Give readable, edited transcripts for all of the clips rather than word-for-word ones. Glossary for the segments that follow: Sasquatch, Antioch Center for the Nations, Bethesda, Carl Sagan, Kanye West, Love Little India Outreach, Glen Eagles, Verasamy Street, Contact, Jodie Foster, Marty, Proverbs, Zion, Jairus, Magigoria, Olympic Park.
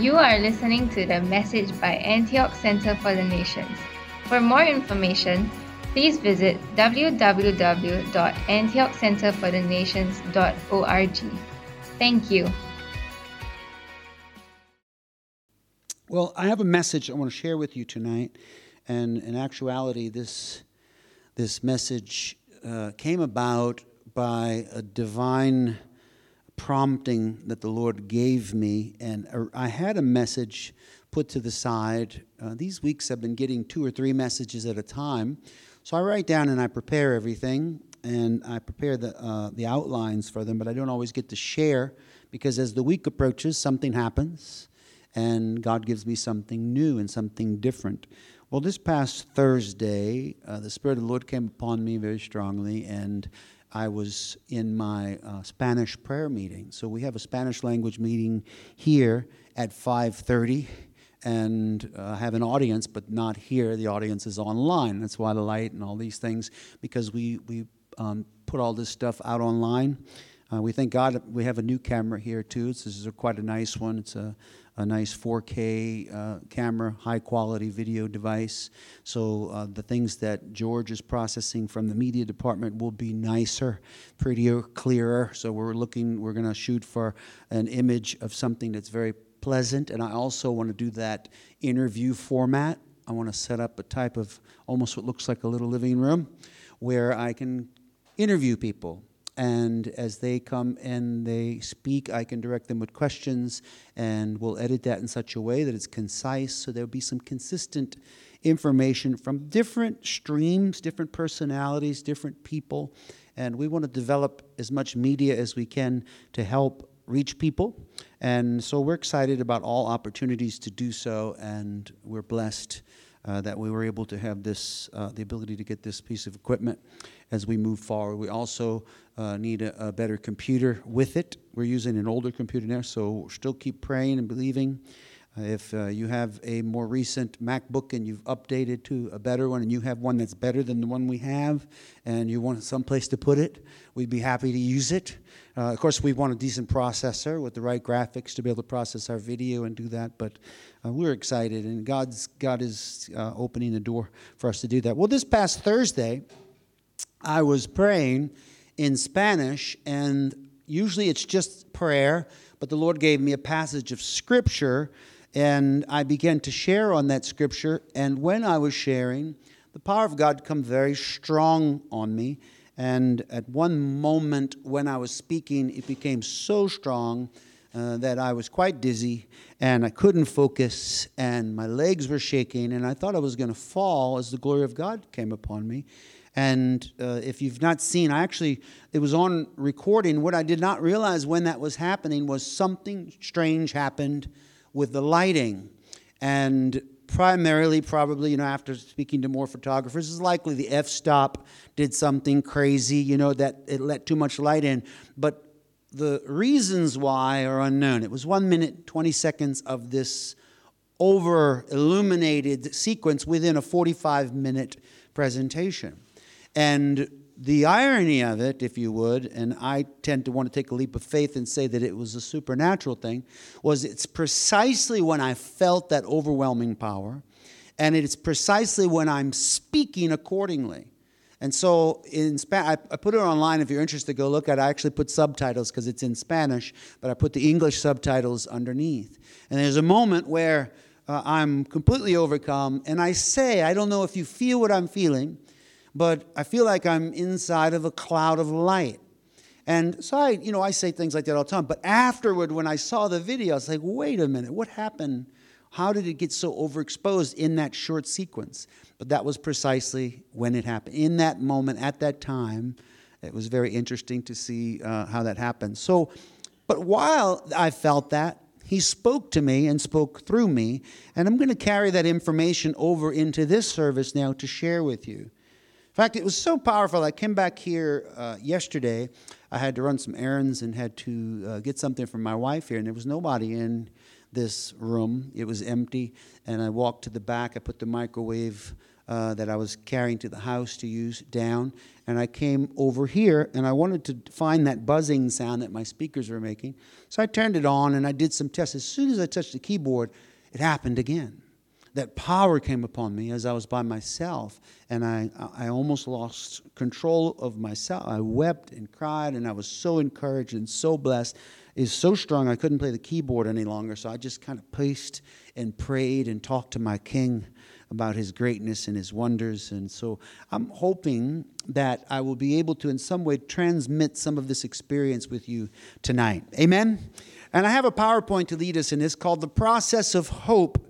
You are listening to The Message by Antioch Center for the Nations. For more information, please visit www.antiochcenterforthenations.org. Thank you. Well, I have a message I want to share with you tonight. And in actuality, this message came about by a divine prompting that the Lord gave me, and I had a message put to the side. These weeks I've been getting 2 or 3 messages at a time, so I write down and I prepare everything, and I prepare the outlines for them, but I don't always get to share, because as the week approaches, something happens, and God gives me something new and something different. Well, this past Thursday, the Spirit of the Lord came upon me very strongly, and I was in my Spanish prayer meeting. So we have a Spanish language meeting here at 5:30, and have an audience, but not here. The audience is online. That's why the light and all these things, because we put all this stuff out online. We thank God we have a new camera here, too. This is quite a nice one. It's a nice 4K camera, high-quality video device. So the things that George is processing from the media department will be nicer, prettier, clearer. So we're going to shoot for an image of something that's very pleasant. And I also want to do that interview format. I want to set up a type of almost what looks like a little living room where I can interview people. And as they come and they speak, I can direct them with questions, and we'll edit that in such a way that it's concise, so there'll be some consistent information from different streams, different personalities, different people, and we want to develop as much media as we can to help reach people, and so we're excited about all opportunities to do so, and we're blessed that we were able to have this, the ability to get this piece of equipment as we move forward. We also need a better computer with it. We're using an older computer now, so still keep praying and believing. If you have a more recent MacBook and you've updated to a better one, and you have one that's better than the one we have, and you want someplace to put it, we'd be happy to use it. Of course, we want a decent processor with the right graphics to be able to process our video and do that, but we're excited, and God is opening the door for us to do that. Well, this past Thursday, I was praying in Spanish, and usually it's just prayer, but the Lord gave me a passage of Scripture, and I began to share on that Scripture, and when I was sharing, the power of God came very strong on me, and at one moment when I was speaking, it became so strong that I was quite dizzy, and I couldn't focus, and my legs were shaking, and I thought I was going to fall as the glory of God came upon me. And if you've not seen, it was on recording. What I did not realize when that was happening was something strange happened with the lighting. And primarily, probably, after speaking to more photographers, it's likely the f-stop did something crazy, that it let too much light in. But the reasons why are unknown. It was 1 minute, 20 seconds of this over-illuminated sequence within a 45-minute presentation. And the irony of it, if you would, and I tend to want to take a leap of faith and say that it was a supernatural thing, was it's precisely when I felt that overwhelming power, and it's precisely when I'm speaking accordingly. And so in I put it online. If you're interested, go look at it. I actually put subtitles because it's in Spanish, but I put the English subtitles underneath. And there's a moment where I'm completely overcome, and I say, I don't know if you feel what I'm feeling, but I feel like I'm inside of a cloud of light. And so I say things like that all the time. But afterward, when I saw the video, I was like, wait a minute, what happened? How did it get so overexposed in that short sequence? But that was precisely when it happened. In that moment, at that time, it was very interesting to see how that happened. So, but while I felt that, He spoke to me and spoke through me. And I'm going to carry that information over into this service now to share with you. In fact, it was so powerful, I came back here yesterday. I had to run some errands and had to get something from my wife here, and there was nobody in this room. It was empty, and I walked to the back. I put the microwave that I was carrying to the house to use down, and I came over here, and I wanted to find that buzzing sound that my speakers were making, so I turned it on, and I did some tests. As soon as I touched the keyboard, it happened again. That power came upon me as I was by myself, and I almost lost control of myself. I wept and cried, and I was so encouraged and so blessed. It was so strong I couldn't play the keyboard any longer, so I just kind of paced and prayed and talked to my King about his greatness and his wonders. And so I'm hoping that I will be able to in some way transmit some of this experience with you tonight. Amen? And I have a PowerPoint to lead us in this called The Process of Hope.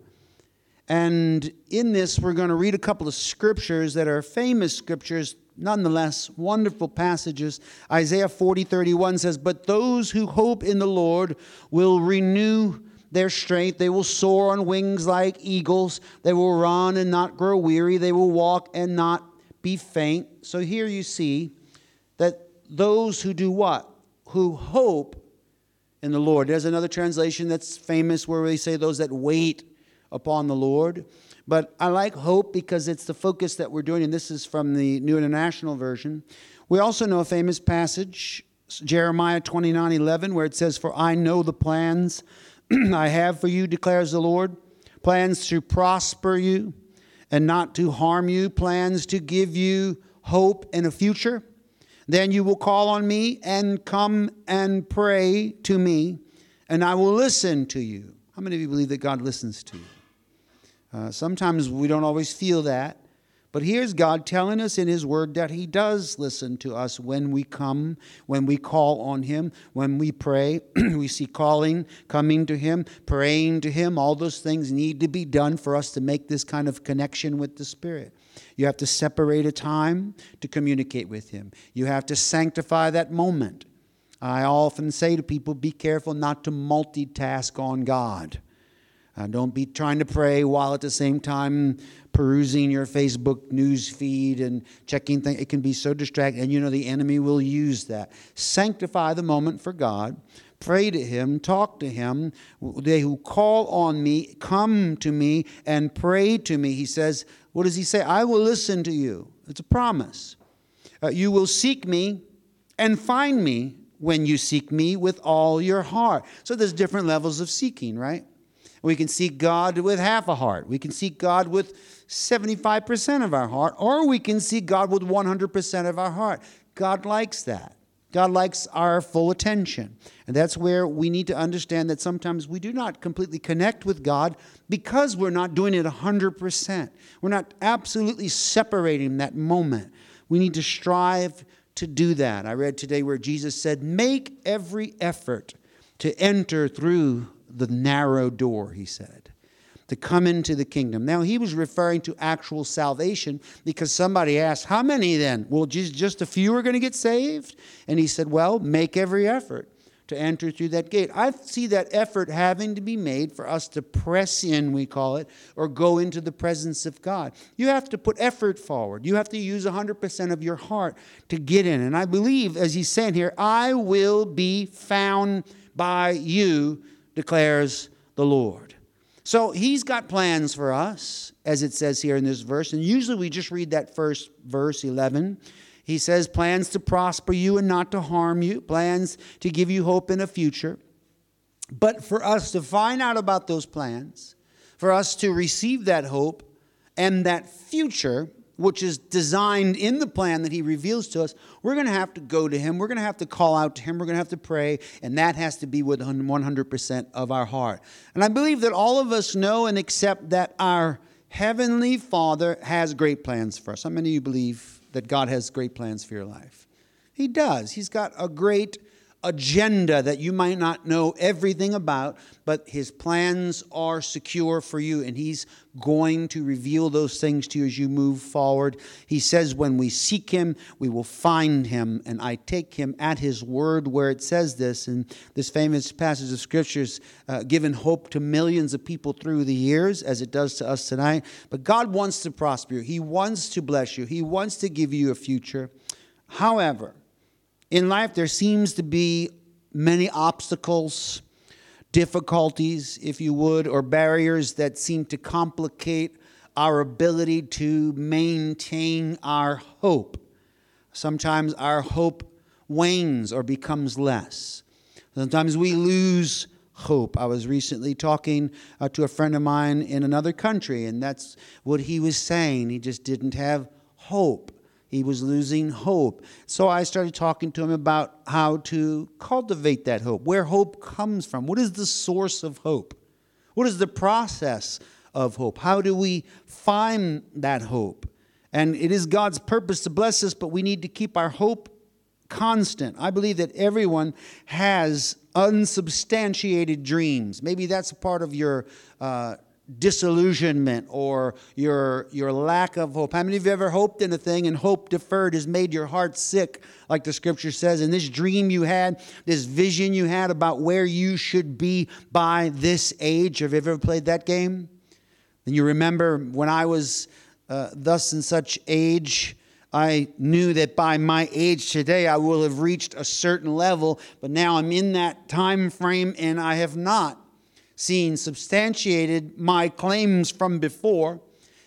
And in this, we're going to read a couple of scriptures that are famous scriptures, nonetheless, wonderful passages. Isaiah 40:31 says, "But those who hope in the Lord will renew their strength. They will soar on wings like eagles. They will run and not grow weary. They will walk and not be faint." So here you see that those who do what? Who hope in the Lord. There's another translation that's famous where they say those that wait upon the Lord. But I like hope because it's the focus that we're doing, and this is from the New International Version. We also know a famous passage, Jeremiah 29:11, where it says, "For I know the plans I have for you, declares the Lord, plans to prosper you and not to harm you, plans to give you hope and a future. Then you will call on me and come and pray to me, and I will listen to you." How many of you believe that God listens to you? Sometimes we don't always feel that, but here's God telling us in His Word that He does listen to us when we come, when we call on Him, when we pray. We see calling, coming to Him, praying to Him. All those things need to be done for us to make this kind of connection with the Spirit. You have to separate a time to communicate with Him. You have to sanctify that moment. I often say to people, be careful not to multitask on God. Don't be trying to pray while at the same time perusing your Facebook news feed and checking things. It can be so distracting, and you know the enemy will use that. Sanctify the moment for God. Pray to Him. Talk to Him. They who call on me, come to me and pray to me. He says, what does He say? I will listen to you. It's a promise. You will seek me and find me when you seek me with all your heart. So there's different levels of seeking, right? We can seek God with half a heart. We can seek God with 75% of our heart, or we can seek God with 100% of our heart. God likes that. God likes our full attention. And that's where we need to understand that sometimes we do not completely connect with God because we're not doing it 100%. We're not absolutely separating that moment. We need to strive to do that. I read today where Jesus said, "Make every effort to enter through the narrow door," He said, "to come into the kingdom." Now, He was referring to actual salvation because somebody asked, how many then? Well, just a few are going to get saved? And He said, well, make every effort to enter through that gate. I see that effort having to be made for us to press in, we call it, or go into the presence of God. You have to put effort forward. You have to use 100% of your heart to get in. And I believe, as He's saying here, I will be found by you, declares the Lord. So He's got plans for us, as it says here in this verse. And usually we just read that first verse, 11. He says, plans to prosper you and not to harm you, plans to give you hope in a future. But for us to find out about those plans, for us to receive that hope and that future, which is designed in the plan that He reveals to us, we're going to have to go to Him. We're going to have to call out to Him. We're going to have to pray. And that has to be with 100% of our heart. And I believe that all of us know and accept that our Heavenly Father has great plans for us. How many of you believe that God has great plans for your life? He does. He's got a great agenda that you might not know everything about, but His plans are secure for you, and He's going to reveal those things to you as you move forward. He says, when we seek Him, we will find Him, and I take Him at His word where it says this. And this famous passage of Scripture has given hope to millions of people through the years, as it does to us tonight. But God wants to prosper you. He wants to bless you. He wants to give you a future. However, in life, there seems to be many obstacles, difficulties, if you would, or barriers that seem to complicate our ability to maintain our hope. Sometimes our hope wanes or becomes less. Sometimes we lose hope. I was recently talking to a friend of mine in another country, and that's what he was saying. He just didn't have hope. He was losing hope. So I started talking to him about how to cultivate that hope, where hope comes from. What is the source of hope? What is the process of hope? How do we find that hope? And it is God's purpose to bless us, but we need to keep our hope constant. I believe that everyone has unsubstantiated dreams. Maybe that's a part of your disillusionment or your lack of hope. How many of you ever hoped in a thing and hope deferred has made your heart sick, like the scripture says, and this dream you had, this vision you had about where you should be by this age? Have you ever played that game? And you remember when I was thus and such age, I knew that by my age today I will have reached a certain level, but now I'm in that time frame and I have not seen substantiated my claims from before,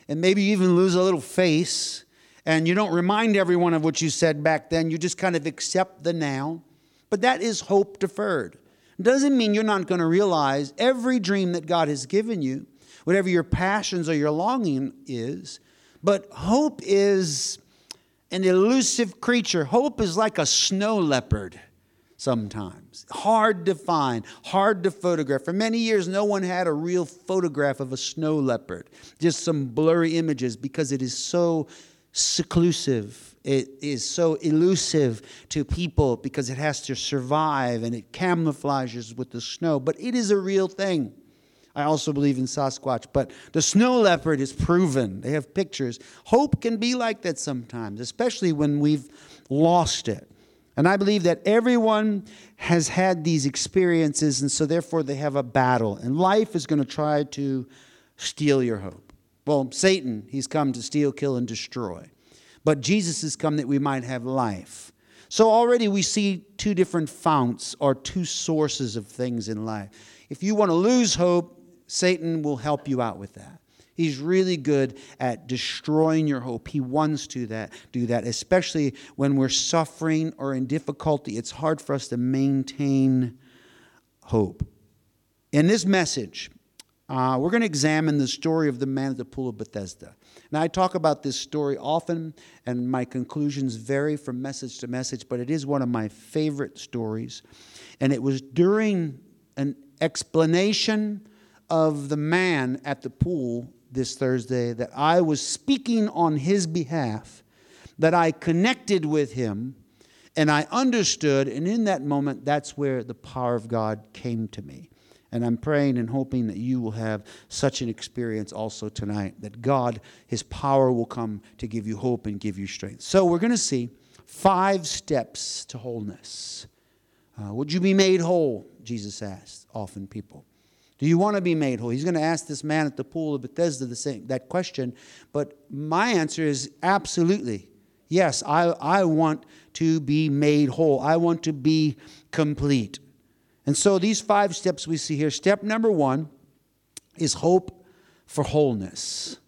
and maybe you even lose a little face, and you don't remind everyone of what you said back then. You just kind of accept the now. But that is hope deferred. It doesn't mean you're not going to realize every dream that God has given you, whatever your passions or your longing is. But hope is an elusive creature. Hope is like a snow leopard. Sometimes hard to find, hard to photograph. For many years, no one had a real photograph of a snow leopard, just some blurry images, because it is so seclusive. It is so elusive to people because it has to survive and it camouflages with the snow. But it is a real thing. I also believe in Sasquatch, but the snow leopard is proven. They have pictures. Hope can be like that sometimes, especially when we've lost it. And I believe that everyone has had these experiences, and so therefore they have a battle. And life is going to try to steal your hope. Well, Satan, he's come to steal, kill, and destroy. But Jesus has come that we might have life. So already we see two different founts or two sources of things in life. If you want to lose hope, Satan will help you out with that. He's really good at destroying your hope. He wants to do that, especially when we're suffering or in difficulty. It's hard for us to maintain hope. In this message, we're going to examine the story of the man at the pool of Bethesda. Now, I talk about this story often, and my conclusions vary from message to message, but it is one of my favorite stories. And it was during an explanation of the man at the pool this Thursday that I was speaking on his behalf, that I connected with him, and I understood, and in that moment, that's where the power of God came to me. And I'm praying and hoping that you will have such an experience also tonight, that God, his power will come to give you hope and give you strength. So we're going to see 5 steps to wholeness. Would you be made whole? Jesus asked often people. Do you want to be made whole? He's going to ask this man at the pool of Bethesda that question. But my answer is absolutely. Yes, I want to be made whole. I want to be complete. And so these 5 steps we see here. Step number 1 is hope for wholeness.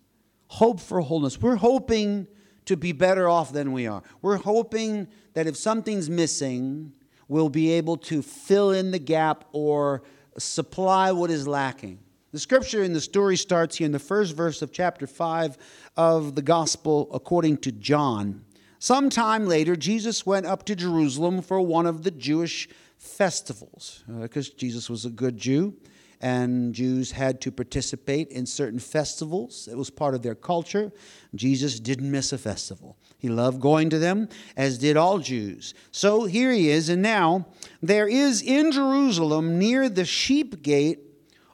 Hope for wholeness. We're hoping to be better off than we are. We're hoping that if something's missing, we'll be able to fill in the gap or supply what is lacking. The scripture in the story starts here in the first verse of chapter 5 of the gospel according to John. Sometime later, Jesus went up to Jerusalem for one of the Jewish festivals, because Jesus was a good Jew, and Jews had to participate in certain festivals. It was part of their culture. Jesus didn't miss a festival. He loved going to them, as did all Jews. So here he is, and now there is in Jerusalem near the sheep gate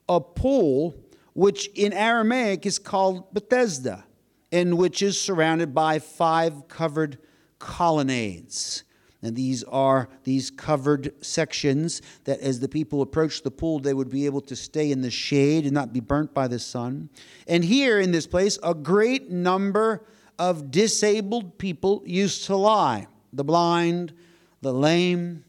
a pool, which in Aramaic is called Bethesda, and which is surrounded by 5 covered colonnades. And these are these covered sections that as the people approached the pool, they would be able to stay in the shade and not be burnt by the sun. And here in this place, a great number of disabled people used to lie. The blind, the lame,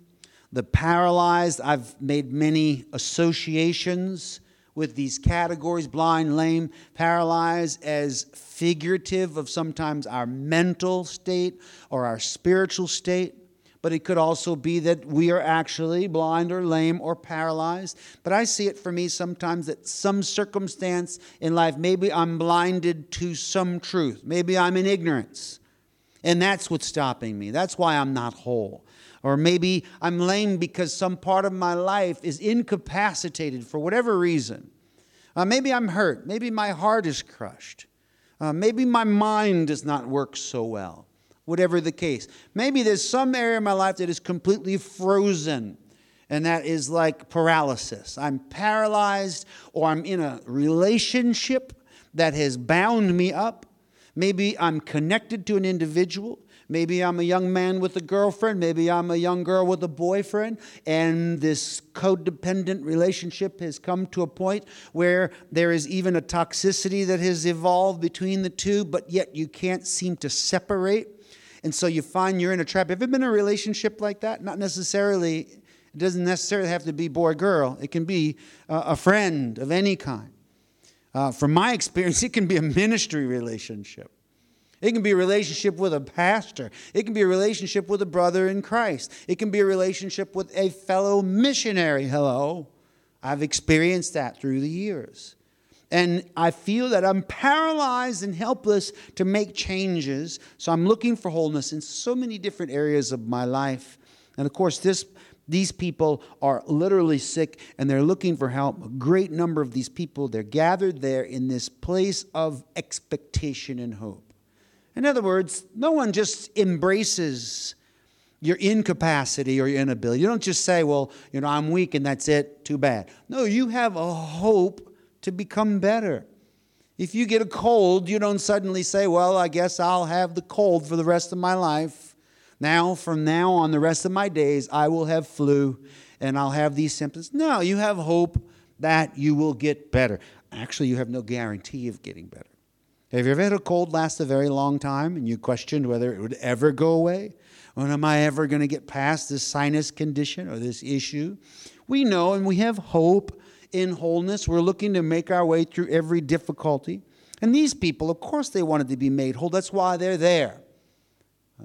the paralyzed. I've made many associations with these categories, blind, lame, paralyzed, as figurative of sometimes our mental state or our spiritual state. But it could also be that we are actually blind or lame or paralyzed. But I see it for me sometimes that some circumstance in life, maybe I'm blinded to some truth. Maybe I'm in ignorance. And that's what's stopping me. That's why I'm not whole. Or maybe I'm lame because some part of my life is incapacitated for whatever reason. Maybe I'm hurt. Maybe my heart is crushed. Maybe my mind does not work so well. Whatever the case. Maybe there's some area of my life that is completely frozen, and that is like paralysis. I'm paralyzed, or I'm in a relationship that has bound me up. Maybe I'm connected to an individual. Maybe I'm a young man with a girlfriend. Maybe I'm a young girl with a boyfriend. And this codependent relationship has come to a point where there is even a toxicity that has evolved between the two, but yet you can't seem to separate. And so you find you're in a trap. Have you been in a relationship like that? Not necessarily. It doesn't necessarily have to be boy-girl. It can be a friend of any kind. From my experience, it can be a ministry relationship. It can be a relationship with a pastor. It can be a relationship with a brother in Christ. It can be a relationship with a fellow missionary. Hello. I've experienced that through the years. And I feel that I'm paralyzed and helpless to make changes. So I'm looking for wholeness in so many different areas of my life. And of course, these people are literally sick and they're looking for help. A great number of these people, they're gathered there in this place of expectation and hope. In other words, no one just embraces your incapacity or your inability. You don't just say, well, I'm weak and that's it, too bad. No, you have a hope to become better. If you get a cold, you don't suddenly say, well, I guess I'll have the cold for the rest of my life. Now, from now on, the rest of my days, I will have flu and I'll have these symptoms. No, you have hope that you will get better. Actually, you have no guarantee of getting better. Have you ever had a cold last a very long time and you questioned whether it would ever go away? When am I ever going to get past this sinus condition or this issue? We know and we have hope in wholeness. We're looking to make our way through every difficulty. And these people, of course, they wanted to be made whole. That's why they're there.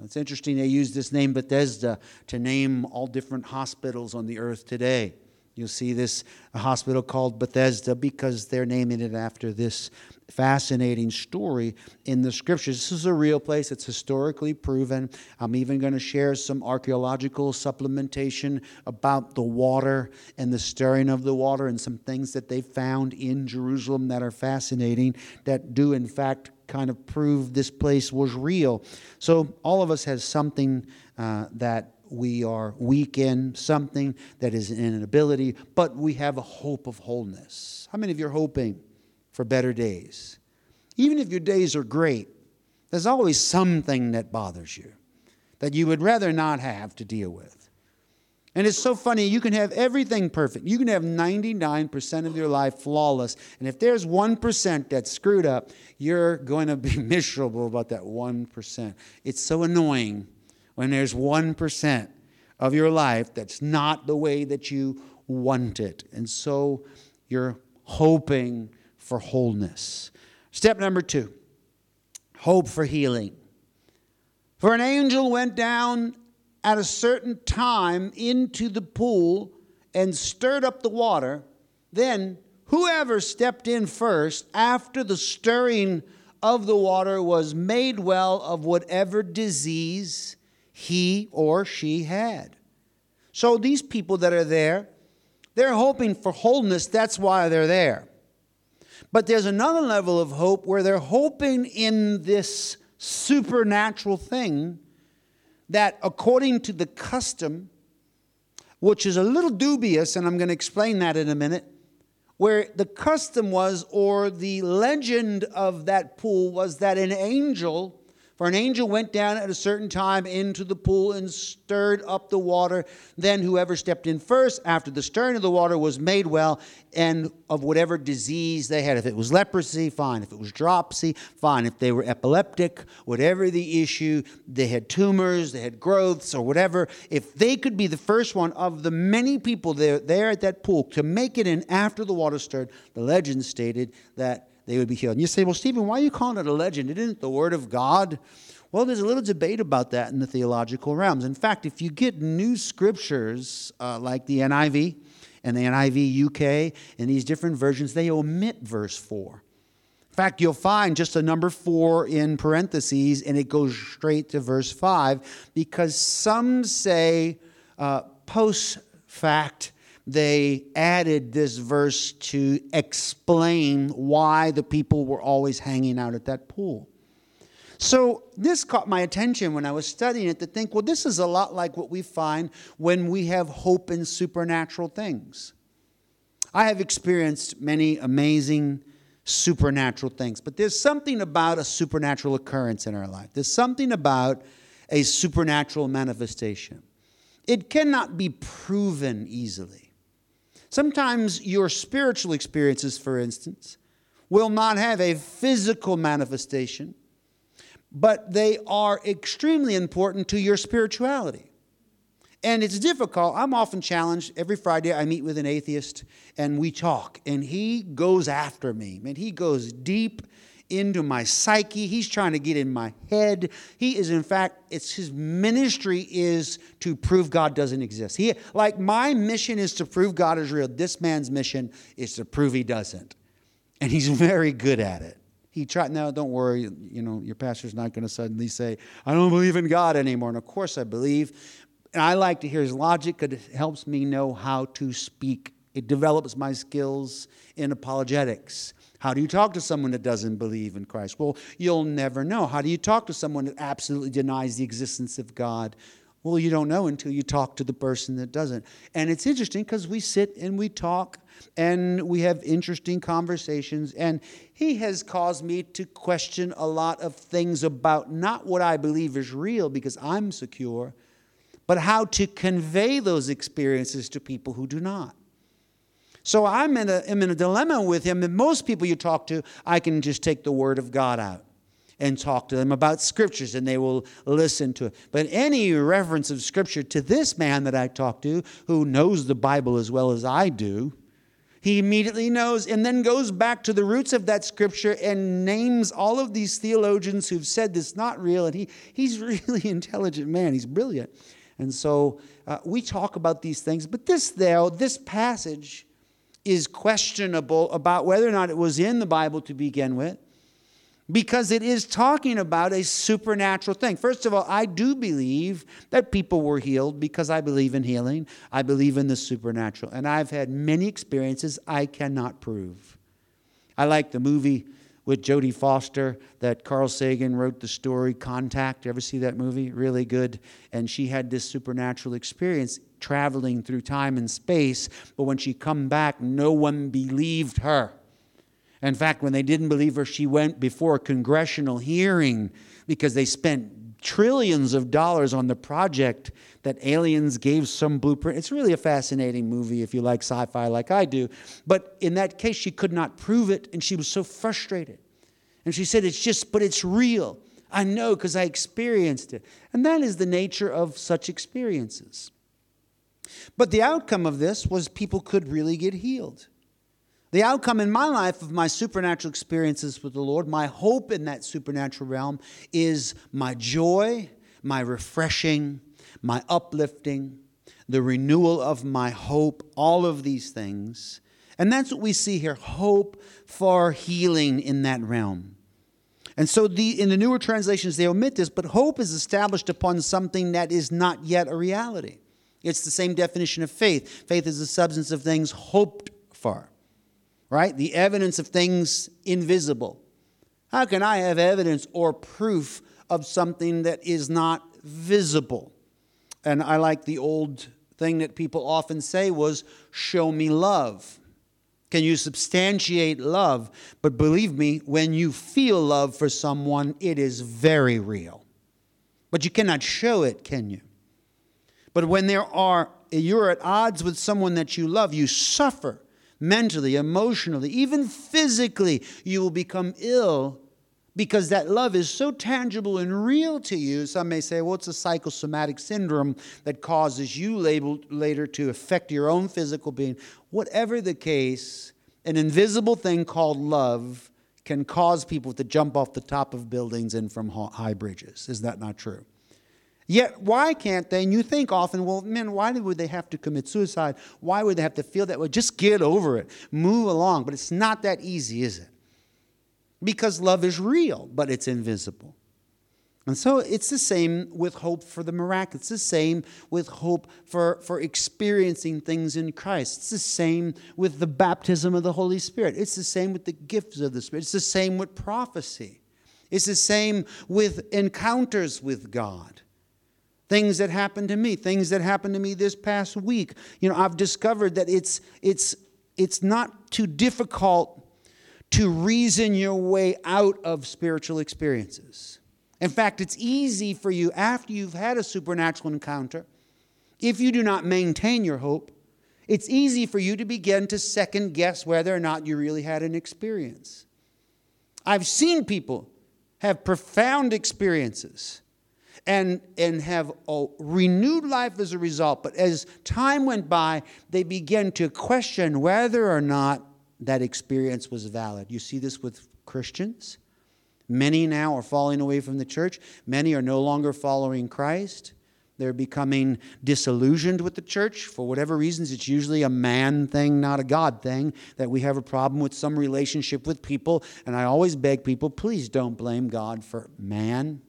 It's interesting they use this name Bethesda to name all different hospitals on the earth today. You'll see this hospital called Bethesda because they're naming it after this fascinating story in the scriptures. This is a real place. It's historically proven. I'm even going to share some archaeological supplementation about the water and the stirring of the water and some things that they found in Jerusalem that are fascinating, that do in fact kind of prove this place was real. So all of us has something that we are weak in, something that is an inability, but we have a hope of wholeness. How many of you are hoping for better days? Even if your days are great, there's always something that bothers you that you would rather not have to deal with. And it's so funny, you can have everything perfect. You can have 99% of your life flawless, and if there's 1% that's screwed up, you're going to be miserable about that 1%. It's so annoying when there's 1% of your life that's not the way that you want it. And so you're hoping for wholeness. Step number 2, hope for healing. For an angel went down at a certain time into the pool and stirred up the water. Then whoever stepped in first after the stirring of the water was made well of whatever disease he or she had. So these people that are there, they're hoping for wholeness. That's why they're there. But there's another level of hope where they're hoping in this supernatural thing that, according to the custom, which is a little dubious, and I'm going to explain that in a minute, where the custom was, or the legend of that pool was, that an angel For an angel went down at a certain time into the pool and stirred up the water. Then whoever stepped in first after the stirring of the water was made well, and of whatever disease they had. If it was leprosy, fine. If it was dropsy, fine. If they were epileptic, whatever the issue, they had tumors, they had growths or whatever. If they could be the first one of the many people there at that pool to make it in after the water stirred, the legend stated that they would be healed. And you say, well, Stephen, why are you calling it a legend? Isn't it the Word of God? Well, there's a little debate about that in the theological realms. In fact, if you get new scriptures like the NIV and the NIV UK and these different versions, they omit verse 4. In fact, you'll find just a number 4 in parentheses, and it goes straight to verse 5, because some say post-fact they added this verse to explain why the people were always hanging out at that pool. So this caught my attention when I was studying it, to think, well, this is a lot like what we find when we have hope in supernatural things. I have experienced many amazing supernatural things, but there's something about a supernatural occurrence in our life. There's something about a supernatural manifestation. It cannot be proven easily. Sometimes your spiritual experiences, for instance, will not have a physical manifestation, but they are extremely important to your spirituality. And it's difficult. I'm often challenged. Every Friday I meet with an atheist and we talk, and he goes after me. Man, he goes deep into my psyche. He's trying to get in my head. He is, in fact, it's his ministry is to prove God doesn't exist. He, like, my mission is to prove God is real. This man's mission is to prove he doesn't. And he's very good at it. He tried, no, don't worry, you know, your pastor's not going to suddenly say, I don't believe in God anymore. And of course I believe. And I like to hear his logic because it helps me know how to speak. It develops my skills in apologetics. How do you talk to someone that doesn't believe in Christ? Well, you'll never know. How do you talk to someone that absolutely denies the existence of God? Well, you don't know until you talk to the person that doesn't. And it's interesting because we sit and we talk and we have interesting conversations. And he has caused me to question a lot of things about not what I believe is real because I'm secure, but how to convey those experiences to people who do not. So I'm in a dilemma with him. And most people you talk to, I can just take the Word of God out and talk to them about scriptures, and they will listen to it. But any reference of scripture to this man that I talk to, who knows the Bible as well as I do, he immediately knows and then goes back to the roots of that scripture and names all of these theologians who've said this is not real. And he's really intelligent man. He's brilliant. And so we talk about these things. But this passage is questionable about whether or not it was in the Bible to begin with, because it is talking about a supernatural thing. First of all, I do believe that people were healed because I believe in healing. I believe in the supernatural. And I've had many experiences I cannot prove. I like the movie with Jodie Foster that Carl Sagan wrote, the story Contact. Ever see that movie? Really good. And she had this supernatural experience traveling through time and space, but when she come back, no one believed her. In fact, when they didn't believe her, she went before a congressional hearing because they spent trillions of dollars on the project that aliens gave some blueprint. It's really a fascinating movie if you like sci-fi like I do. But in that case, she could not prove it, and she was so frustrated. And she said, but it's real. I know because I experienced it. And that is the nature of such experiences. But the outcome of this was people could really get healed. The outcome in my life of my supernatural experiences with the Lord, my hope in that supernatural realm, is my joy, my refreshing, my uplifting, the renewal of my hope, all of these things. And that's what we see here, hope for healing in that realm. And so in the newer translations, they omit this, but hope is established upon something that is not yet a reality. It's the same definition of faith. Faith is the substance of things hoped for, right? The evidence of things invisible. How can I have evidence or proof of something that is not visible? And I like the old thing that people often say was, show me love. Can you substantiate love? But believe me, when you feel love for someone, it is very real. But you cannot show it, can you? But when you're at odds with someone that you love, you suffer mentally, emotionally, even physically. You will become ill because that love is so tangible and real to you. Some may say, well, it's a psychosomatic syndrome that causes you later to affect your own physical being. Whatever the case, an invisible thing called love can cause people to jump off the top of buildings and from high bridges. Is that not true? Yet, why can't they? And you think often, well, man, why would they have to commit suicide? Why would they have to feel that way? Just get over it. Move along. But it's not that easy, is it? Because love is real, but it's invisible. And so it's the same with hope for the miraculous. It's the same with hope for experiencing things in Christ. It's the same with the baptism of the Holy Spirit. It's the same with the gifts of the Spirit. It's the same with prophecy. It's the same with encounters with God. Things that happened to me, this past week. You know, I've discovered that it's not too difficult to reason your way out of spiritual experiences. In fact, it's easy for you after you've had a supernatural encounter, if you do not maintain your hope, it's easy for you to begin to second guess whether or not you really had an experience. I've seen people have profound experiences and have a renewed life as a result. But as time went by, they began to question whether or not that experience was valid. You see this with Christians. Many now are falling away from the church. Many are no longer following Christ. They're becoming disillusioned with the church. For whatever reasons, it's usually a man thing, not a God thing, that we have a problem with some relationship with people. And I always beg people, please don't blame God for man.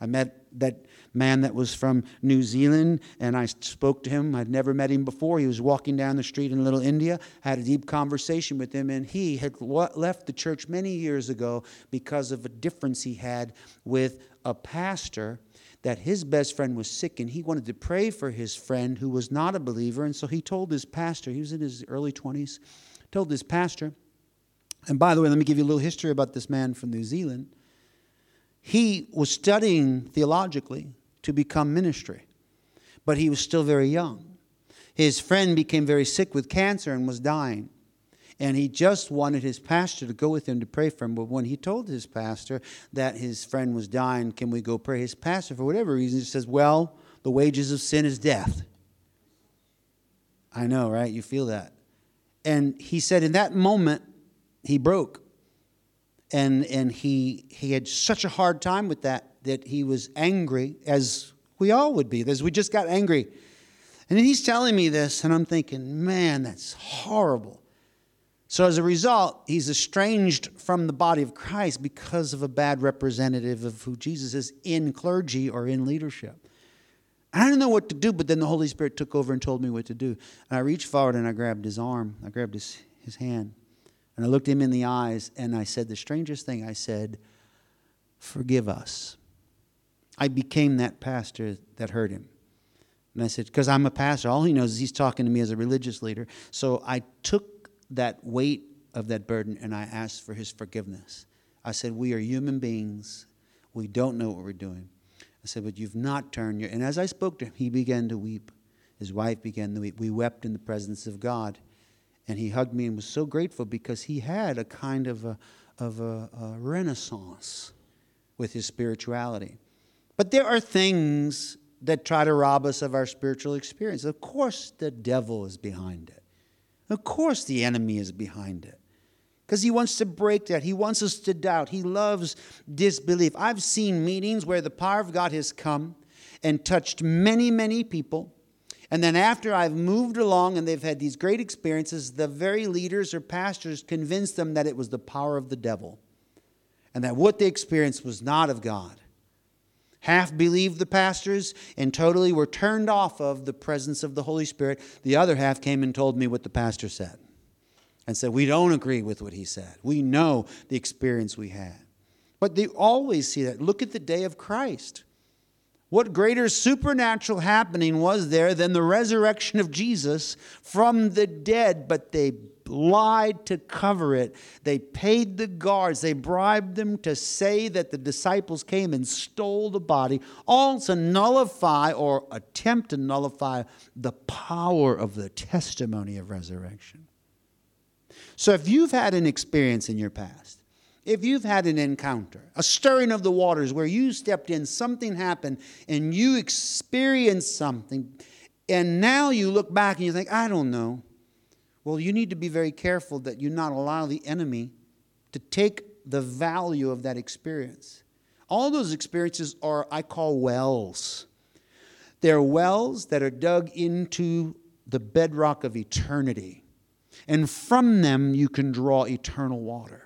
I met that man that was from New Zealand, and I spoke to him. I'd never met him before. He was walking down the street in Little India. I had a deep conversation with him, and he had left the church many years ago because of a difference he had with a pastor that his best friend was sick, and he wanted to pray for his friend who was not a believer. And so he told his pastor, he was in his early 20s, told his pastor, and by the way, let me give you a little history about this man from New Zealand. He was studying theologically to become ministry, but he was still very young. His friend became very sick with cancer and was dying, and he just wanted his pastor to go with him to pray for him. But when he told his pastor that his friend was dying, can we go pray? His pastor, for whatever reason, says, well, the wages of sin is death. I know, right? You feel that. And he said in that moment, he broke. And he had such a hard time with that he was angry, as we all would be, as we just got angry. And then he's telling me this, and I'm thinking, man, that's horrible. So as a result, he's estranged from the body of Christ because of a bad representative of who Jesus is in clergy or in leadership. I didn't know what to do, but then the Holy Spirit took over and told me what to do. And I reached forward and I grabbed his arm. I grabbed his hand. And I looked him in the eyes, and I said the strangest thing. I said, forgive us. I became that pastor that hurt him. And I said, because I'm a pastor. All he knows is he's talking to me as a religious leader. So I took that weight of that burden, and I asked for his forgiveness. I said, we are human beings. We don't know what we're doing. I said, but you've not turned your... And as I spoke to him, he began to weep. His wife began to weep. We wept in the presence of God. And he hugged me and was so grateful because he had a kind of a renaissance with his spirituality. But there are things that try to rob us of our spiritual experience. Of course the devil is behind it. Of course the enemy is behind it. Because he wants to break that. He wants us to doubt. He loves disbelief. I've seen meetings where the power of God has come and touched many, many people. And then after I've moved along and they've had these great experiences, the very leaders or pastors convinced them that it was the power of the devil and that what they experienced was not of God. Half believed the pastors and totally were turned off of the presence of the Holy Spirit. The other half came and told me what the pastor said and said, we don't agree with what he said. We know the experience we had. But they always see that. Look at the day of Christ. What greater supernatural happening was there than the resurrection of Jesus from the dead? But they lied to cover it. They paid the guards. They bribed them to say that the disciples came and stole the body, all to nullify or attempt to nullify the power of the testimony of resurrection. So if you've had an experience in your past, if you've had an encounter, a stirring of the waters where you stepped in, something happened, and you experienced something, and now you look back and you think, I don't know. Well, you need to be very careful that you not allow the enemy to take the value of that experience. All those experiences are, I call, wells. They're wells that are dug into the bedrock of eternity. And from them, you can draw eternal water.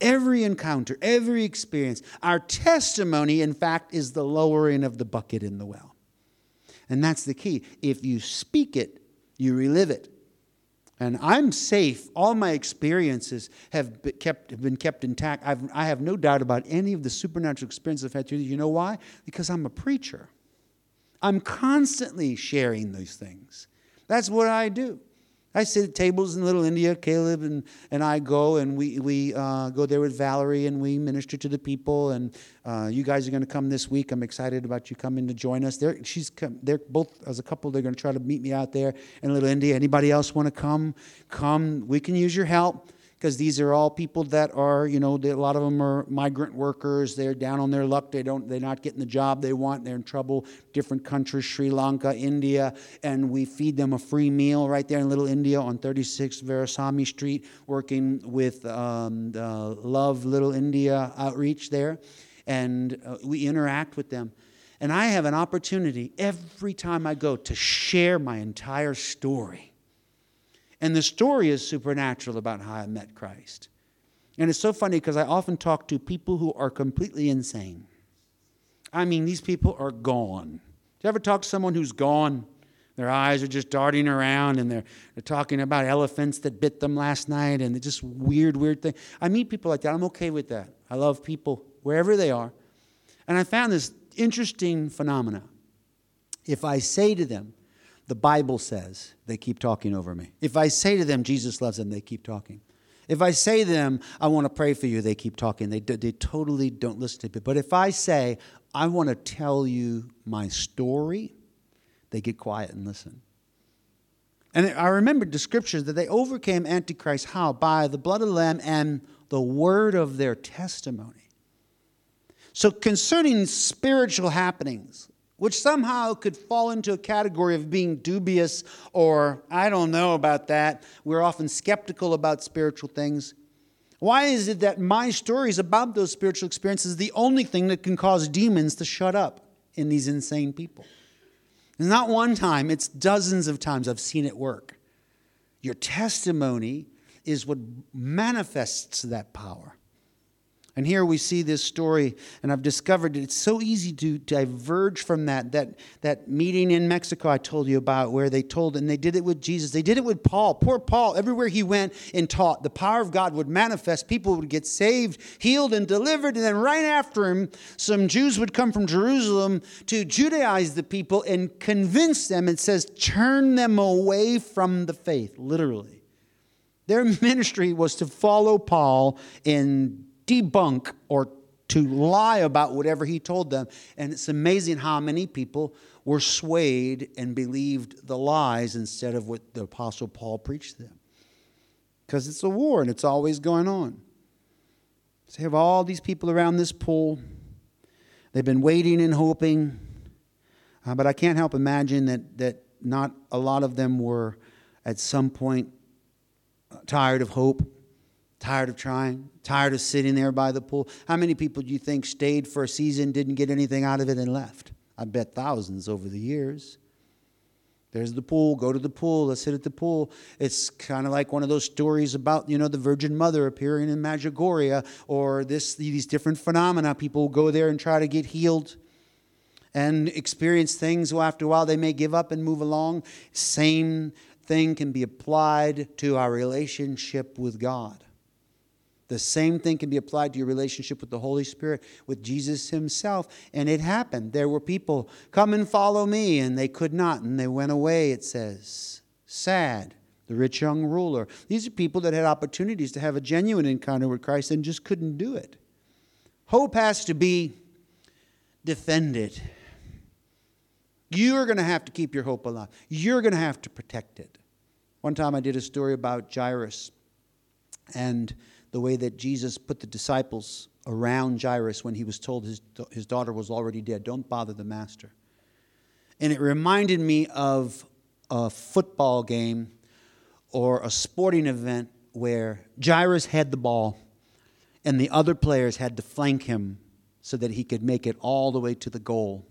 Every encounter, every experience, our testimony, in fact, is the lowering of the bucket in the well. And that's the key. If you speak it, you relive it. And I'm safe. All my experiences have been kept intact. I have no doubt about any of the supernatural experiences I've had through. You know why? Because I'm a preacher. I'm constantly sharing those things. That's what I do. I sit at tables in Little India. Caleb and I go, and we go there with Valerie, and we minister to the people. And you guys are going to come this week. I'm excited about you coming to join us. They're both, as a couple, they're going to try to meet me out there in Little India. Anybody else want to come? Come. We can use your help, because these are all people that are, you know, a lot of them are migrant workers. They're down on their luck. They're not getting the job they want. They're in trouble. Different countries, Sri Lanka, India, and we feed them a free meal right there in Little India on 36 Verasamy Street, working with the Love Little India Outreach there, and we interact with them. And I have an opportunity every time I go to share my entire story. And the story is supernatural about how I met Christ. And it's so funny because I often talk to people who are completely insane. I mean, these people are gone. Do you ever talk to someone who's gone? Their eyes are just darting around, and they're talking about elephants that bit them last night, and just weird things. I meet people like that. I'm okay with that. I love people wherever they are. And I found this interesting phenomena. If I say to them, the Bible says, they keep talking over me. If I say to them, Jesus loves them, they keep talking. If I say to them, I want to pray for you, they keep talking. They totally don't listen to people. But if I say, I want to tell you my story, they get quiet and listen. And I remembered the scriptures that they overcame Antichrist. How? By the blood of the Lamb and the word of their testimony. So concerning spiritual happenings, which somehow could fall into a category of being dubious or, I don't know about that. We're often skeptical about spiritual things. Why is it that my stories about those spiritual experiences is the only thing that can cause demons to shut up in these insane people? It's not one time, it's dozens of times I've seen it work. Your testimony is what manifests that power. And here we see this story, and I've discovered it's so easy to diverge from that meeting in Mexico I told you about, where they told, and they did it with Jesus. They did it with Paul. Poor Paul, everywhere he went and taught, the power of God would manifest. People would get saved, healed, and delivered. And then right after him, some Jews would come from Jerusalem to Judaize the people and convince them. It says, turn them away from the faith, literally. Their ministry was to follow Paul in debunk or to lie about whatever he told them. And it's amazing how many people were swayed and believed the lies instead of what the Apostle Paul preached to them. Because it's a war and it's always going on. So you have all these people around this pool. They've been waiting and hoping. But I can't help imagine that not a lot of them were at some point tired of hope. Tired of trying, tired of sitting there by the pool. How many people do you think stayed for a season, didn't get anything out of it, and left? I bet thousands over the years. There's the pool. Go to the pool. Let's sit at the pool. It's kind of like one of those stories about, you know, the Virgin Mother appearing in Magigoria, or these different phenomena. People go there and try to get healed and experience things. Well, after a while, they may give up and move along. Same thing can be applied to our relationship with God. The same thing can be applied to your relationship with the Holy Spirit, with Jesus himself. And it happened. There were people, come and follow me, and they could not, and they went away, it says. Sad. The rich young ruler. These are people that had opportunities to have a genuine encounter with Christ and just couldn't do it. Hope has to be defended. You're going to have to keep your hope alive. You're going to have to protect it. One time I did a story about Jairus and the way that Jesus put the disciples around Jairus when he was told his daughter was already dead. Don't bother the master. And it reminded me of a football game or a sporting event where Jairus had the ball and the other players had to flank him so that he could make it all the way to the goal.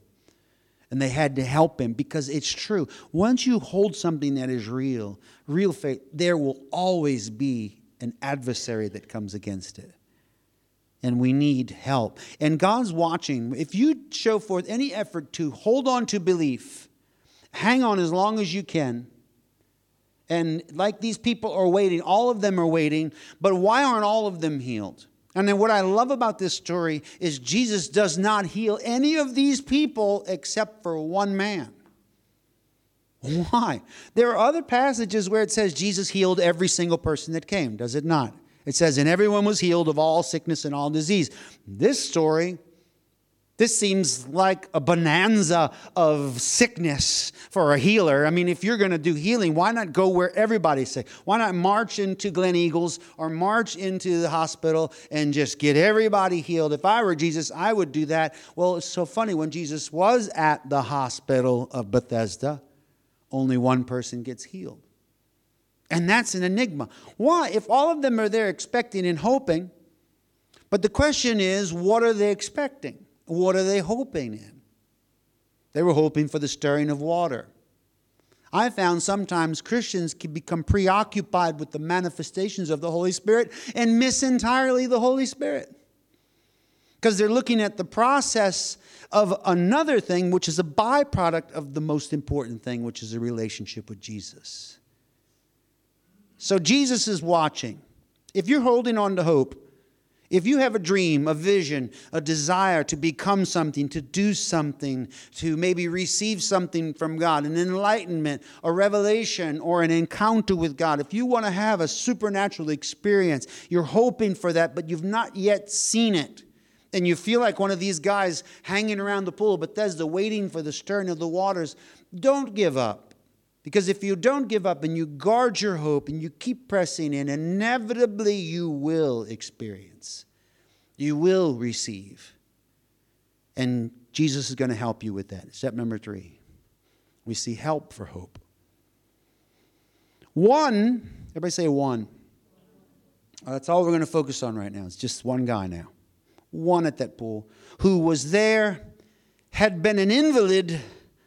And they had to help him, because it's true. Once you hold something that is real, real faith, there will always be an adversary that comes against it. And we need help. And God's watching. If you show forth any effort to hold on to belief, hang on as long as you can, and like these people are waiting, all of them are waiting, but why aren't all of them healed? And then what I love about this story is Jesus does not heal any of these people except for one man. Why? There are other passages where it says Jesus healed every single person that came, does it not? It says, and everyone was healed of all sickness and all disease. This story, this seems like a bonanza of sickness for a healer. I mean, if you're going to do healing, why not go where everybody's sick? Why not march into Glen Eagles or march into the hospital and just get everybody healed? If I were Jesus, I would do that. Well, it's so funny. When Jesus was at the hospital of Bethesda, only one person gets healed. And that's an enigma. Why? If all of them are there expecting and hoping, but the question is, what are they expecting? What are they hoping in? They were hoping for the stirring of water. I found sometimes Christians can become preoccupied with the manifestations of the Holy Spirit and miss entirely the Holy Spirit, because they're looking at the process of another thing, which is a byproduct of the most important thing, which is a relationship with Jesus. So Jesus is watching. If you're holding on to hope, if you have a dream, a vision, a desire to become something, to do something, to maybe receive something from God, an enlightenment, a revelation, or an encounter with God, if you want to have a supernatural experience, you're hoping for that, but you've not yet seen it, and you feel like one of these guys hanging around the pool of Bethesda waiting for the stirring of the waters, don't give up. Because if you don't give up and you guard your hope and you keep pressing in, inevitably you will experience. You will receive. And Jesus is going to help you with that. Step number 3. We see help for hope. One, everybody say one. That's all we're going to focus on right now. It's just one guy now. One at that pool who was there, had been an invalid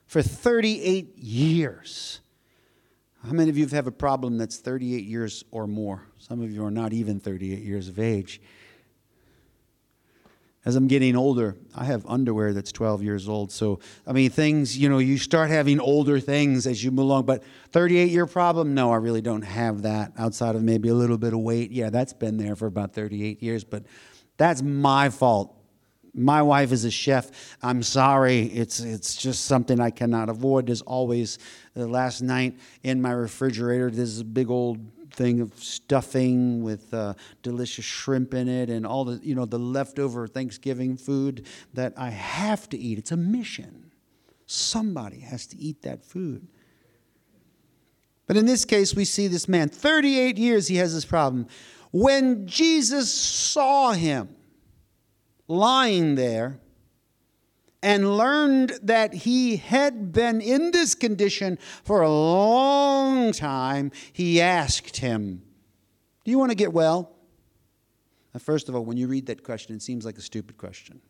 for 38 years. How many of you have a problem that's 38 years or more? Some of you are not even 38 years of age. As I'm getting older, I have underwear that's 12 years old. So, I mean, things, you know, you start having older things as you move along. But 38-year problem? No, I really don't have that, outside of maybe a little bit of weight. Yeah, that's been there for about 38 years. But that's my fault. My wife is a chef. I'm sorry. It's just something I cannot avoid. There's always, last night in my refrigerator, there's a big old thing of stuffing with delicious shrimp in it and all the, you know, the leftover Thanksgiving food that I have to eat. It's a mission. Somebody has to eat that food. But in this case, we see this man. 38 years he has this problem. When Jesus saw him lying there and learned that he had been in this condition for a long time, he asked him, do you want to get well? Now, first of all, when you read that question, it seems like a stupid question.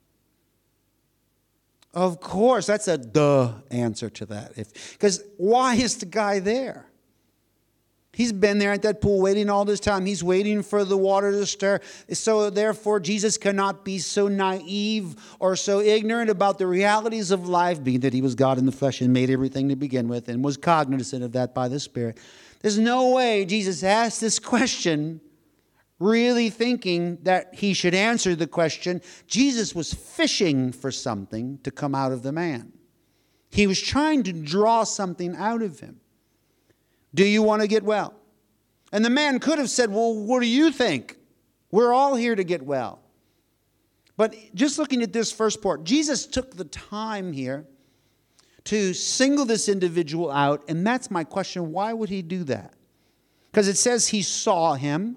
Of course, that's a duh answer to that. Because why is the guy there? He's been there at that pool waiting all this time. He's waiting for the water to stir. So therefore, Jesus cannot be so naive or so ignorant about the realities of life, being that he was God in the flesh and made everything to begin with and was cognizant of that by the Spirit. There's no way Jesus asked this question really thinking that he should answer the question. Jesus was fishing for something to come out of the man. He was trying to draw something out of him. Do you want to get well? And the man could have said, well, what do you think? We're all here to get well. But just looking at this first part, Jesus took the time here to single this individual out. And that's my question. Why would he do that? Because it says he saw him.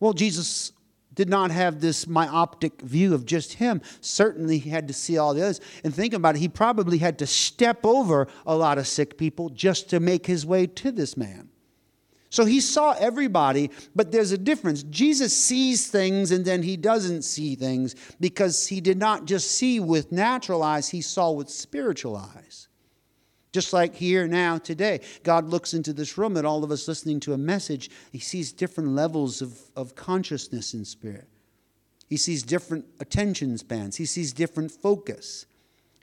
Well, Jesus did not have this myopic view of just him. Certainly he had to see all the others. And think about it, he probably had to step over a lot of sick people just to make his way to this man. So he saw everybody, but there's a difference. Jesus sees things and then he doesn't see things because he did not just see with natural eyes, he saw with spiritual eyes. Just like here, now, today. God looks into this room at all of us listening to a message. He sees different levels of consciousness in spirit. He sees different attention spans. He sees different focus.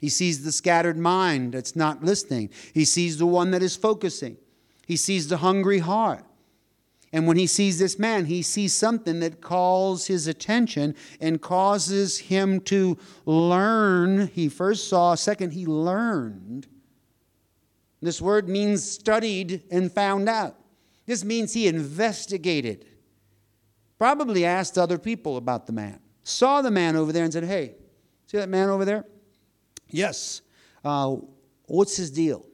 He sees the scattered mind that's not listening. He sees the one that is focusing. He sees the hungry heart. And when he sees this man, he sees something that calls his attention and causes him to learn. He first saw, second, he learned. This word means studied and found out. This means he investigated. Probably asked other people about the man. Saw the man over there and said, hey, see that man over there? Yes. What's his deal?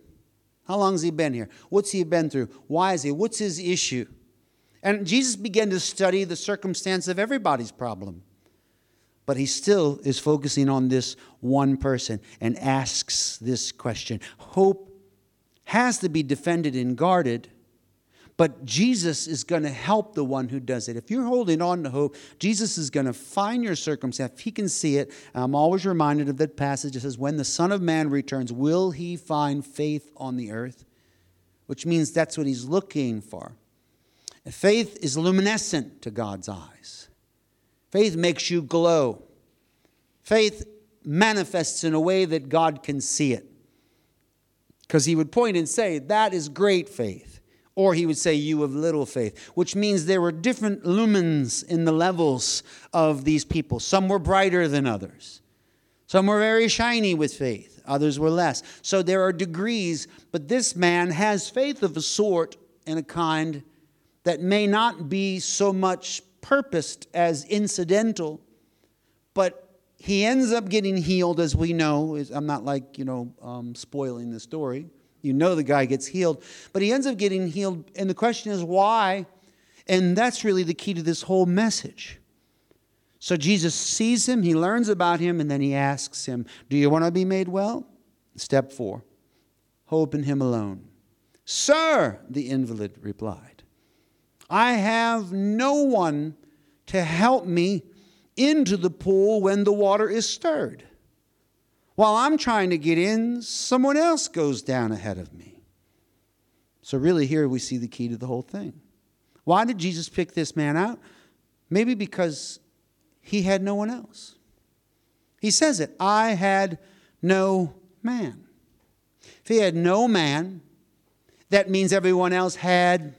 How long has he been here? What's he been through? Why is he? What's his issue? And Jesus began to study the circumstance of everybody's problem. But he still is focusing on this one person and asks this question. Hope has to be defended and guarded, but Jesus is going to help the one who does it. If you're holding on to hope, Jesus is going to find your circumstance. He can see it. I'm always reminded of that passage. It says, when the Son of Man returns, will he find faith on the earth? Which means that's what he's looking for. And faith is luminescent to God's eyes. Faith makes you glow. Faith manifests in a way that God can see it. Because he would point and say, that is great faith. Or he would say, you have little faith, which means there were different lumens in the levels of these people. Some were brighter than others. Some were very shiny with faith. Others were less. So there are degrees, but this man has faith of a sort and a kind that may not be so much purposed as incidental, but he ends up getting healed, as we know. I'm not like, spoiling the story. You know the guy gets healed, but he ends up getting healed. And the question is why? And that's really the key to this whole message. So Jesus sees him, he learns about him, and then he asks him, do you want to be made well? Step 4, hope in him alone. Sir, the invalid replied, I have no one to help me into the pool when the water is stirred. While I'm trying to get in, someone else goes down ahead of me. So really here we see the key to the whole thing. Why did Jesus pick this man out? Maybe because he had no one else. He says it, I had no man. If he had no man, that means everyone else had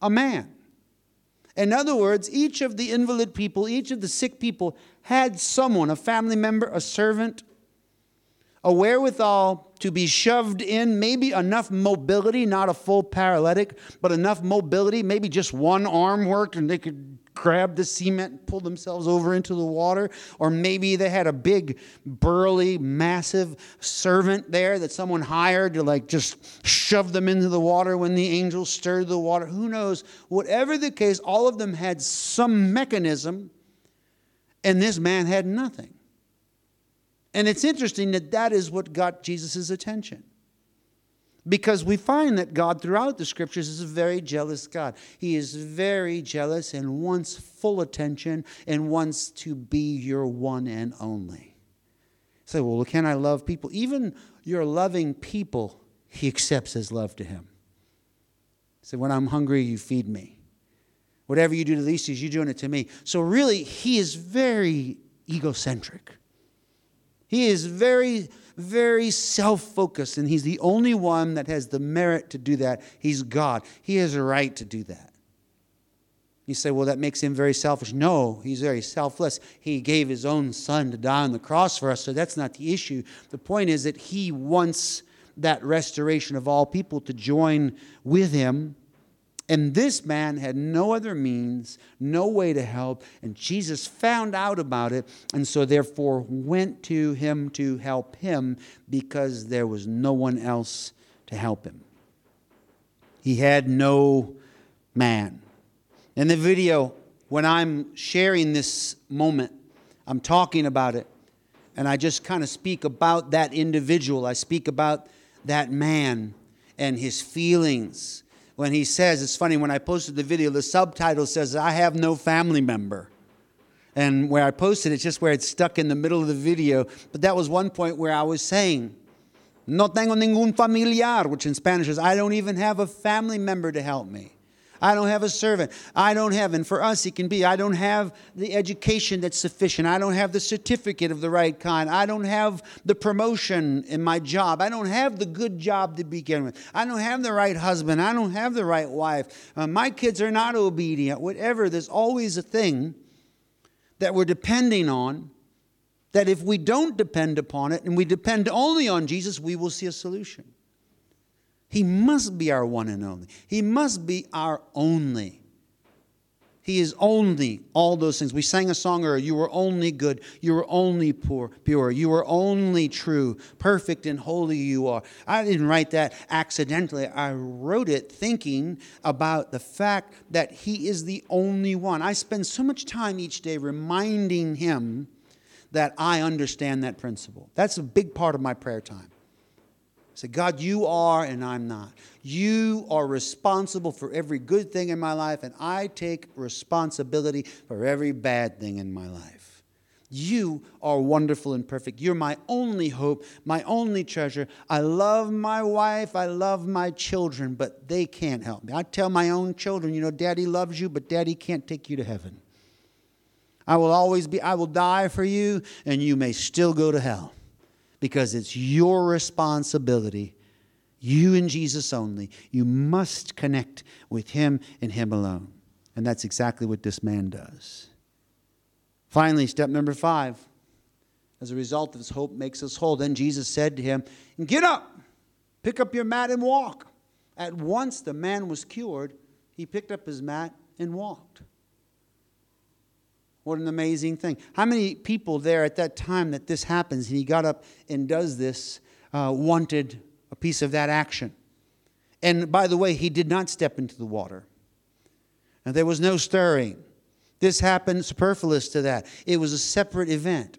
a man. In other words, each of the invalid people, each of the sick people had someone, a family member, a servant, a wherewithal to be shoved in, maybe enough mobility, not a full paralytic, but enough mobility, maybe just one arm worked and they could grab the cement, pull themselves over into the water, or maybe they had a big, burly, massive servant there that someone hired to just shove them into the water when the angel stirred the water. Who knows? Whatever the case, all of them had some mechanism, and this man had nothing. And it's interesting that that is what got Jesus' attention. Because we find that God throughout the scriptures is a very jealous God. He is very jealous and wants full attention and wants to be your one and only. So, well, can I love people? Even your loving people, he accepts as love to him. So when I'm hungry, you feed me. Whatever you do to these, you're doing it to me. So really, he is very egocentric. He is very, very self-focused, and he's the only one that has the merit to do that. He's God. He has a right to do that. You say, well, that makes him very selfish. No, he's very selfless. He gave his own son to die on the cross for us, so that's not the issue. The point is that he wants that restoration of all people to join with him. And this man had no other means, no way to help. And Jesus found out about it and so therefore went to him to help him because there was no one else to help him. He had no man. In the video, when I'm sharing this moment, I'm talking about it. And I just kind of speak about that individual. I speak about that man and his feelings. When he says, it's funny, when I posted the video, the subtitle says, I have no family member. And where I posted, it's just where it's stuck in the middle of the video. But that was one point where I was saying, no tengo ningún familiar, which in Spanish is, I don't even have a family member to help me. I don't have a servant. I don't have, and for us it can be, I don't have the education that's sufficient. I don't have the certificate of the right kind. I don't have the promotion in my job. I don't have the good job to begin with. I don't have the right husband. I don't have the right wife. My kids are not obedient. Whatever, there's always a thing that we're depending on that if we don't depend upon it and we depend only on Jesus, we will see a solution. He must be our one and only. He must be our only. He is only all those things. We sang a song earlier, you were only good, you were only pure, you were only true, perfect and holy you are. I didn't write that accidentally. I wrote it thinking about the fact that he is the only one. I spend so much time each day reminding him that I understand that principle. That's a big part of my prayer time. Say, God, you are and I'm not. You are responsible for every good thing in my life, and I take responsibility for every bad thing in my life. You are wonderful and perfect. You're my only hope, my only treasure. I love my wife. I love my children, but they can't help me. I tell my own children, you know, Daddy loves you, but Daddy can't take you to heaven. I will die for you, and you may still go to hell. Because it's your responsibility, you and Jesus only. You must connect with him and him alone. And that's exactly what this man does. Finally, step number 5. As a result of his hope makes us whole. Then Jesus said to him, get up, pick up your mat and walk. At once the man was cured. He picked up his mat and walked. What an amazing thing. How many people there at that time that this happens and he got up and does this wanted a piece of that action? And by the way, he did not step into the water. And there was no stirring. This happened superfluous to that. It was a separate event,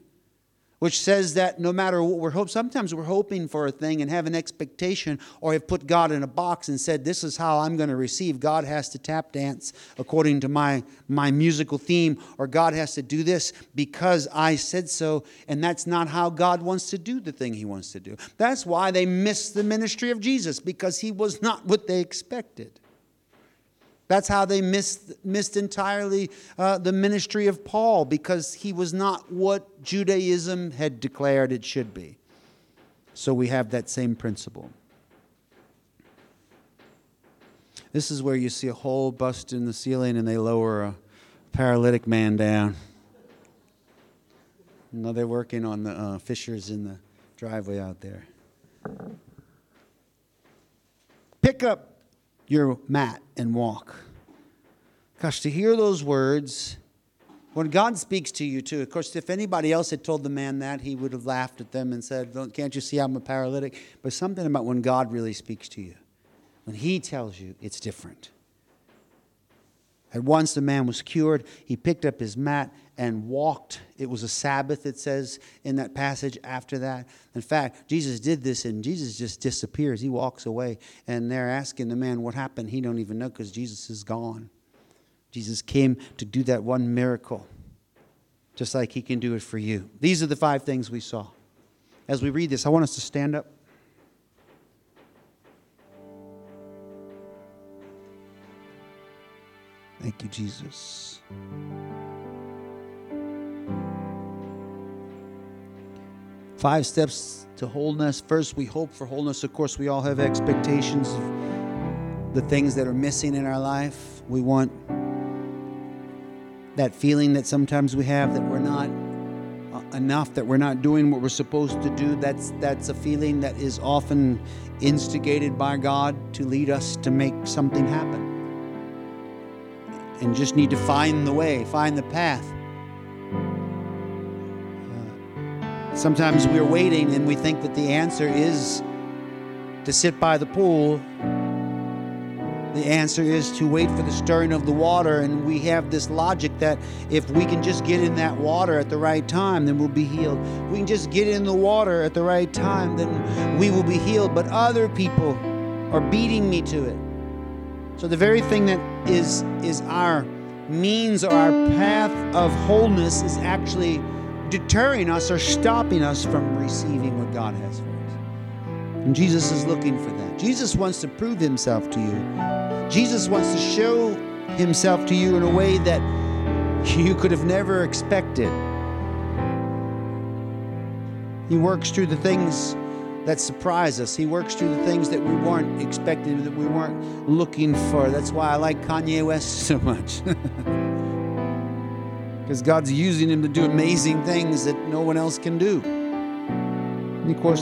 which says that no matter what we're hoping, sometimes we're hoping for a thing and have an expectation or have put God in a box and said, this is how I'm going to receive. God has to tap dance according to my musical theme, or God has to do this because I said so, and that's not how God wants to do the thing he wants to do. That's why they missed the ministry of Jesus, because he was not what they expected. That's how they missed entirely the ministry of Paul, because he was not what Judaism had declared it should be. So we have that same principle. This is where you see a hole bust in the ceiling and they lower a paralytic man down. No, they're working on the fissures in the driveway out there. Pick up your mat and walk. Gosh, to hear those words, when God speaks to you too, of course, if anybody else had told the man that, he would have laughed at them and said, can't you see I'm a paralytic? But something about when God really speaks to you, when he tells you, it's different. At once the man was cured. He picked up his mat and walked. It was a Sabbath, it says in that passage after that. In fact, Jesus did this and Jesus just disappears. He walks away and they're asking the man what happened. He don't even know because Jesus is gone. Jesus came to do that one miracle, just like he can do it for you. These are the 5 things we saw. As we read this, I want us to stand up. Thank you, Jesus. Five steps to wholeness. First, we hope for wholeness. Of course, we all have expectations of the things that are missing in our life. We want that feeling that sometimes we have that we're not enough, that we're not doing what we're supposed to do. That's a feeling that is often instigated by God to lead us to make something happen. And just need to find the way, find the path. Sometimes we're waiting and we think that the answer is to sit by the pool. The answer is to wait for the stirring of the water, and we have this logic that if we can just get in that water at the right time, then we'll be healed. If we can just get in the water at the right time, then we will be healed. But other people are beating me to it. So the very thing that is our means or our path of wholeness is actually deterring us or stopping us from receiving what God has for us. And Jesus is looking for that. Jesus wants to prove himself to you. Jesus wants to show himself to you in a way that you could have never expected. He works through the things that surprise us. He works through the things that we weren't expecting, that we weren't looking for. That's why I like Kanye West so much. Because God's using him to do amazing things that no one else can do. And of course,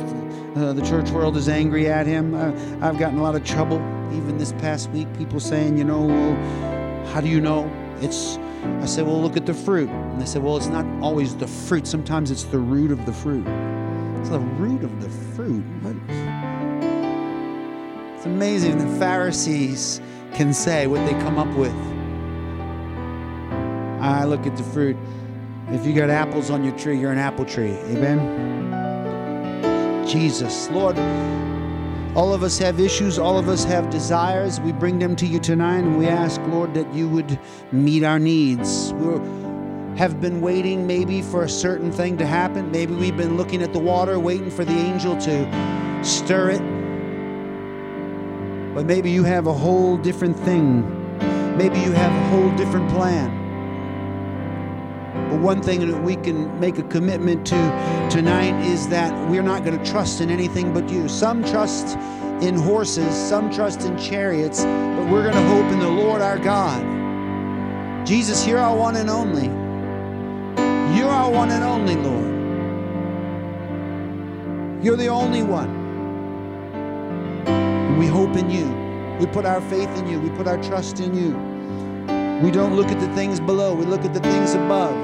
the church world is angry at him. I've gotten a lot of trouble. Even this past week, people saying, how do you know? I said, well, look at the fruit. And they said, well, it's not always the fruit. Sometimes it's the root of the fruit. It's the root of the fruit. It's amazing the Pharisees can say what they come up with. I look at the fruit. If you got apples on your tree, you're an apple tree. Amen? Jesus, Lord. All of us have issues. All of us have desires. We bring them to you tonight, and we ask, Lord, that you would meet our needs. We have been waiting maybe for a certain thing to happen. Maybe we've been looking at the water, waiting for the angel to stir it. But maybe you have a whole different thing. Maybe you have a whole different plan. But one thing that we can make a commitment to tonight is that we're not going to trust in anything but you. Some trust in horses, some trust in chariots, but we're going to hope in the Lord our God. Jesus, you're our one and only. You're our one and only, Lord. You're the only one. And we hope in you. We put our faith in you. We put our trust in you. We don't look at the things below. We look at the things above.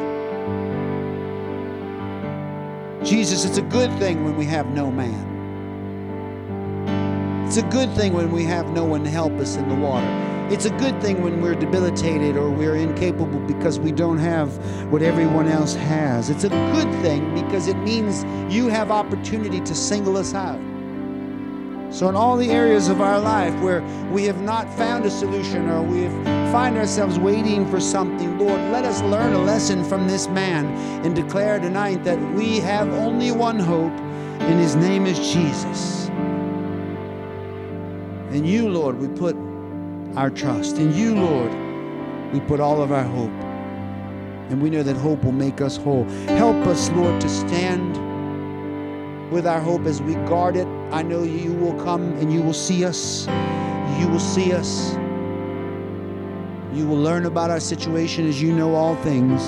Jesus, it's a good thing when we have no man. It's a good thing when we have no one to help us in the water. It's a good thing when we're debilitated or we're incapable because we don't have what everyone else has. It's a good thing because it means you have opportunity to single us out. So in all the areas of our life where we have not found a solution or we find ourselves waiting for something, Lord, let us learn a lesson from this man and declare tonight that we have only one hope, and his name is Jesus. In you, Lord, we put our trust. In you, Lord, we put all of our hope. And we know that hope will make us whole. Help us, Lord, to stand with our hope as we guard it. I know you will come and you will see us. You will see us. You will learn about our situation as you know all things.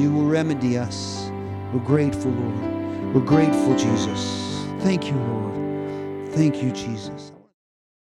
You will remedy us. We're grateful, Lord. We're grateful, Jesus. Thank you, Lord. Thank you, Jesus.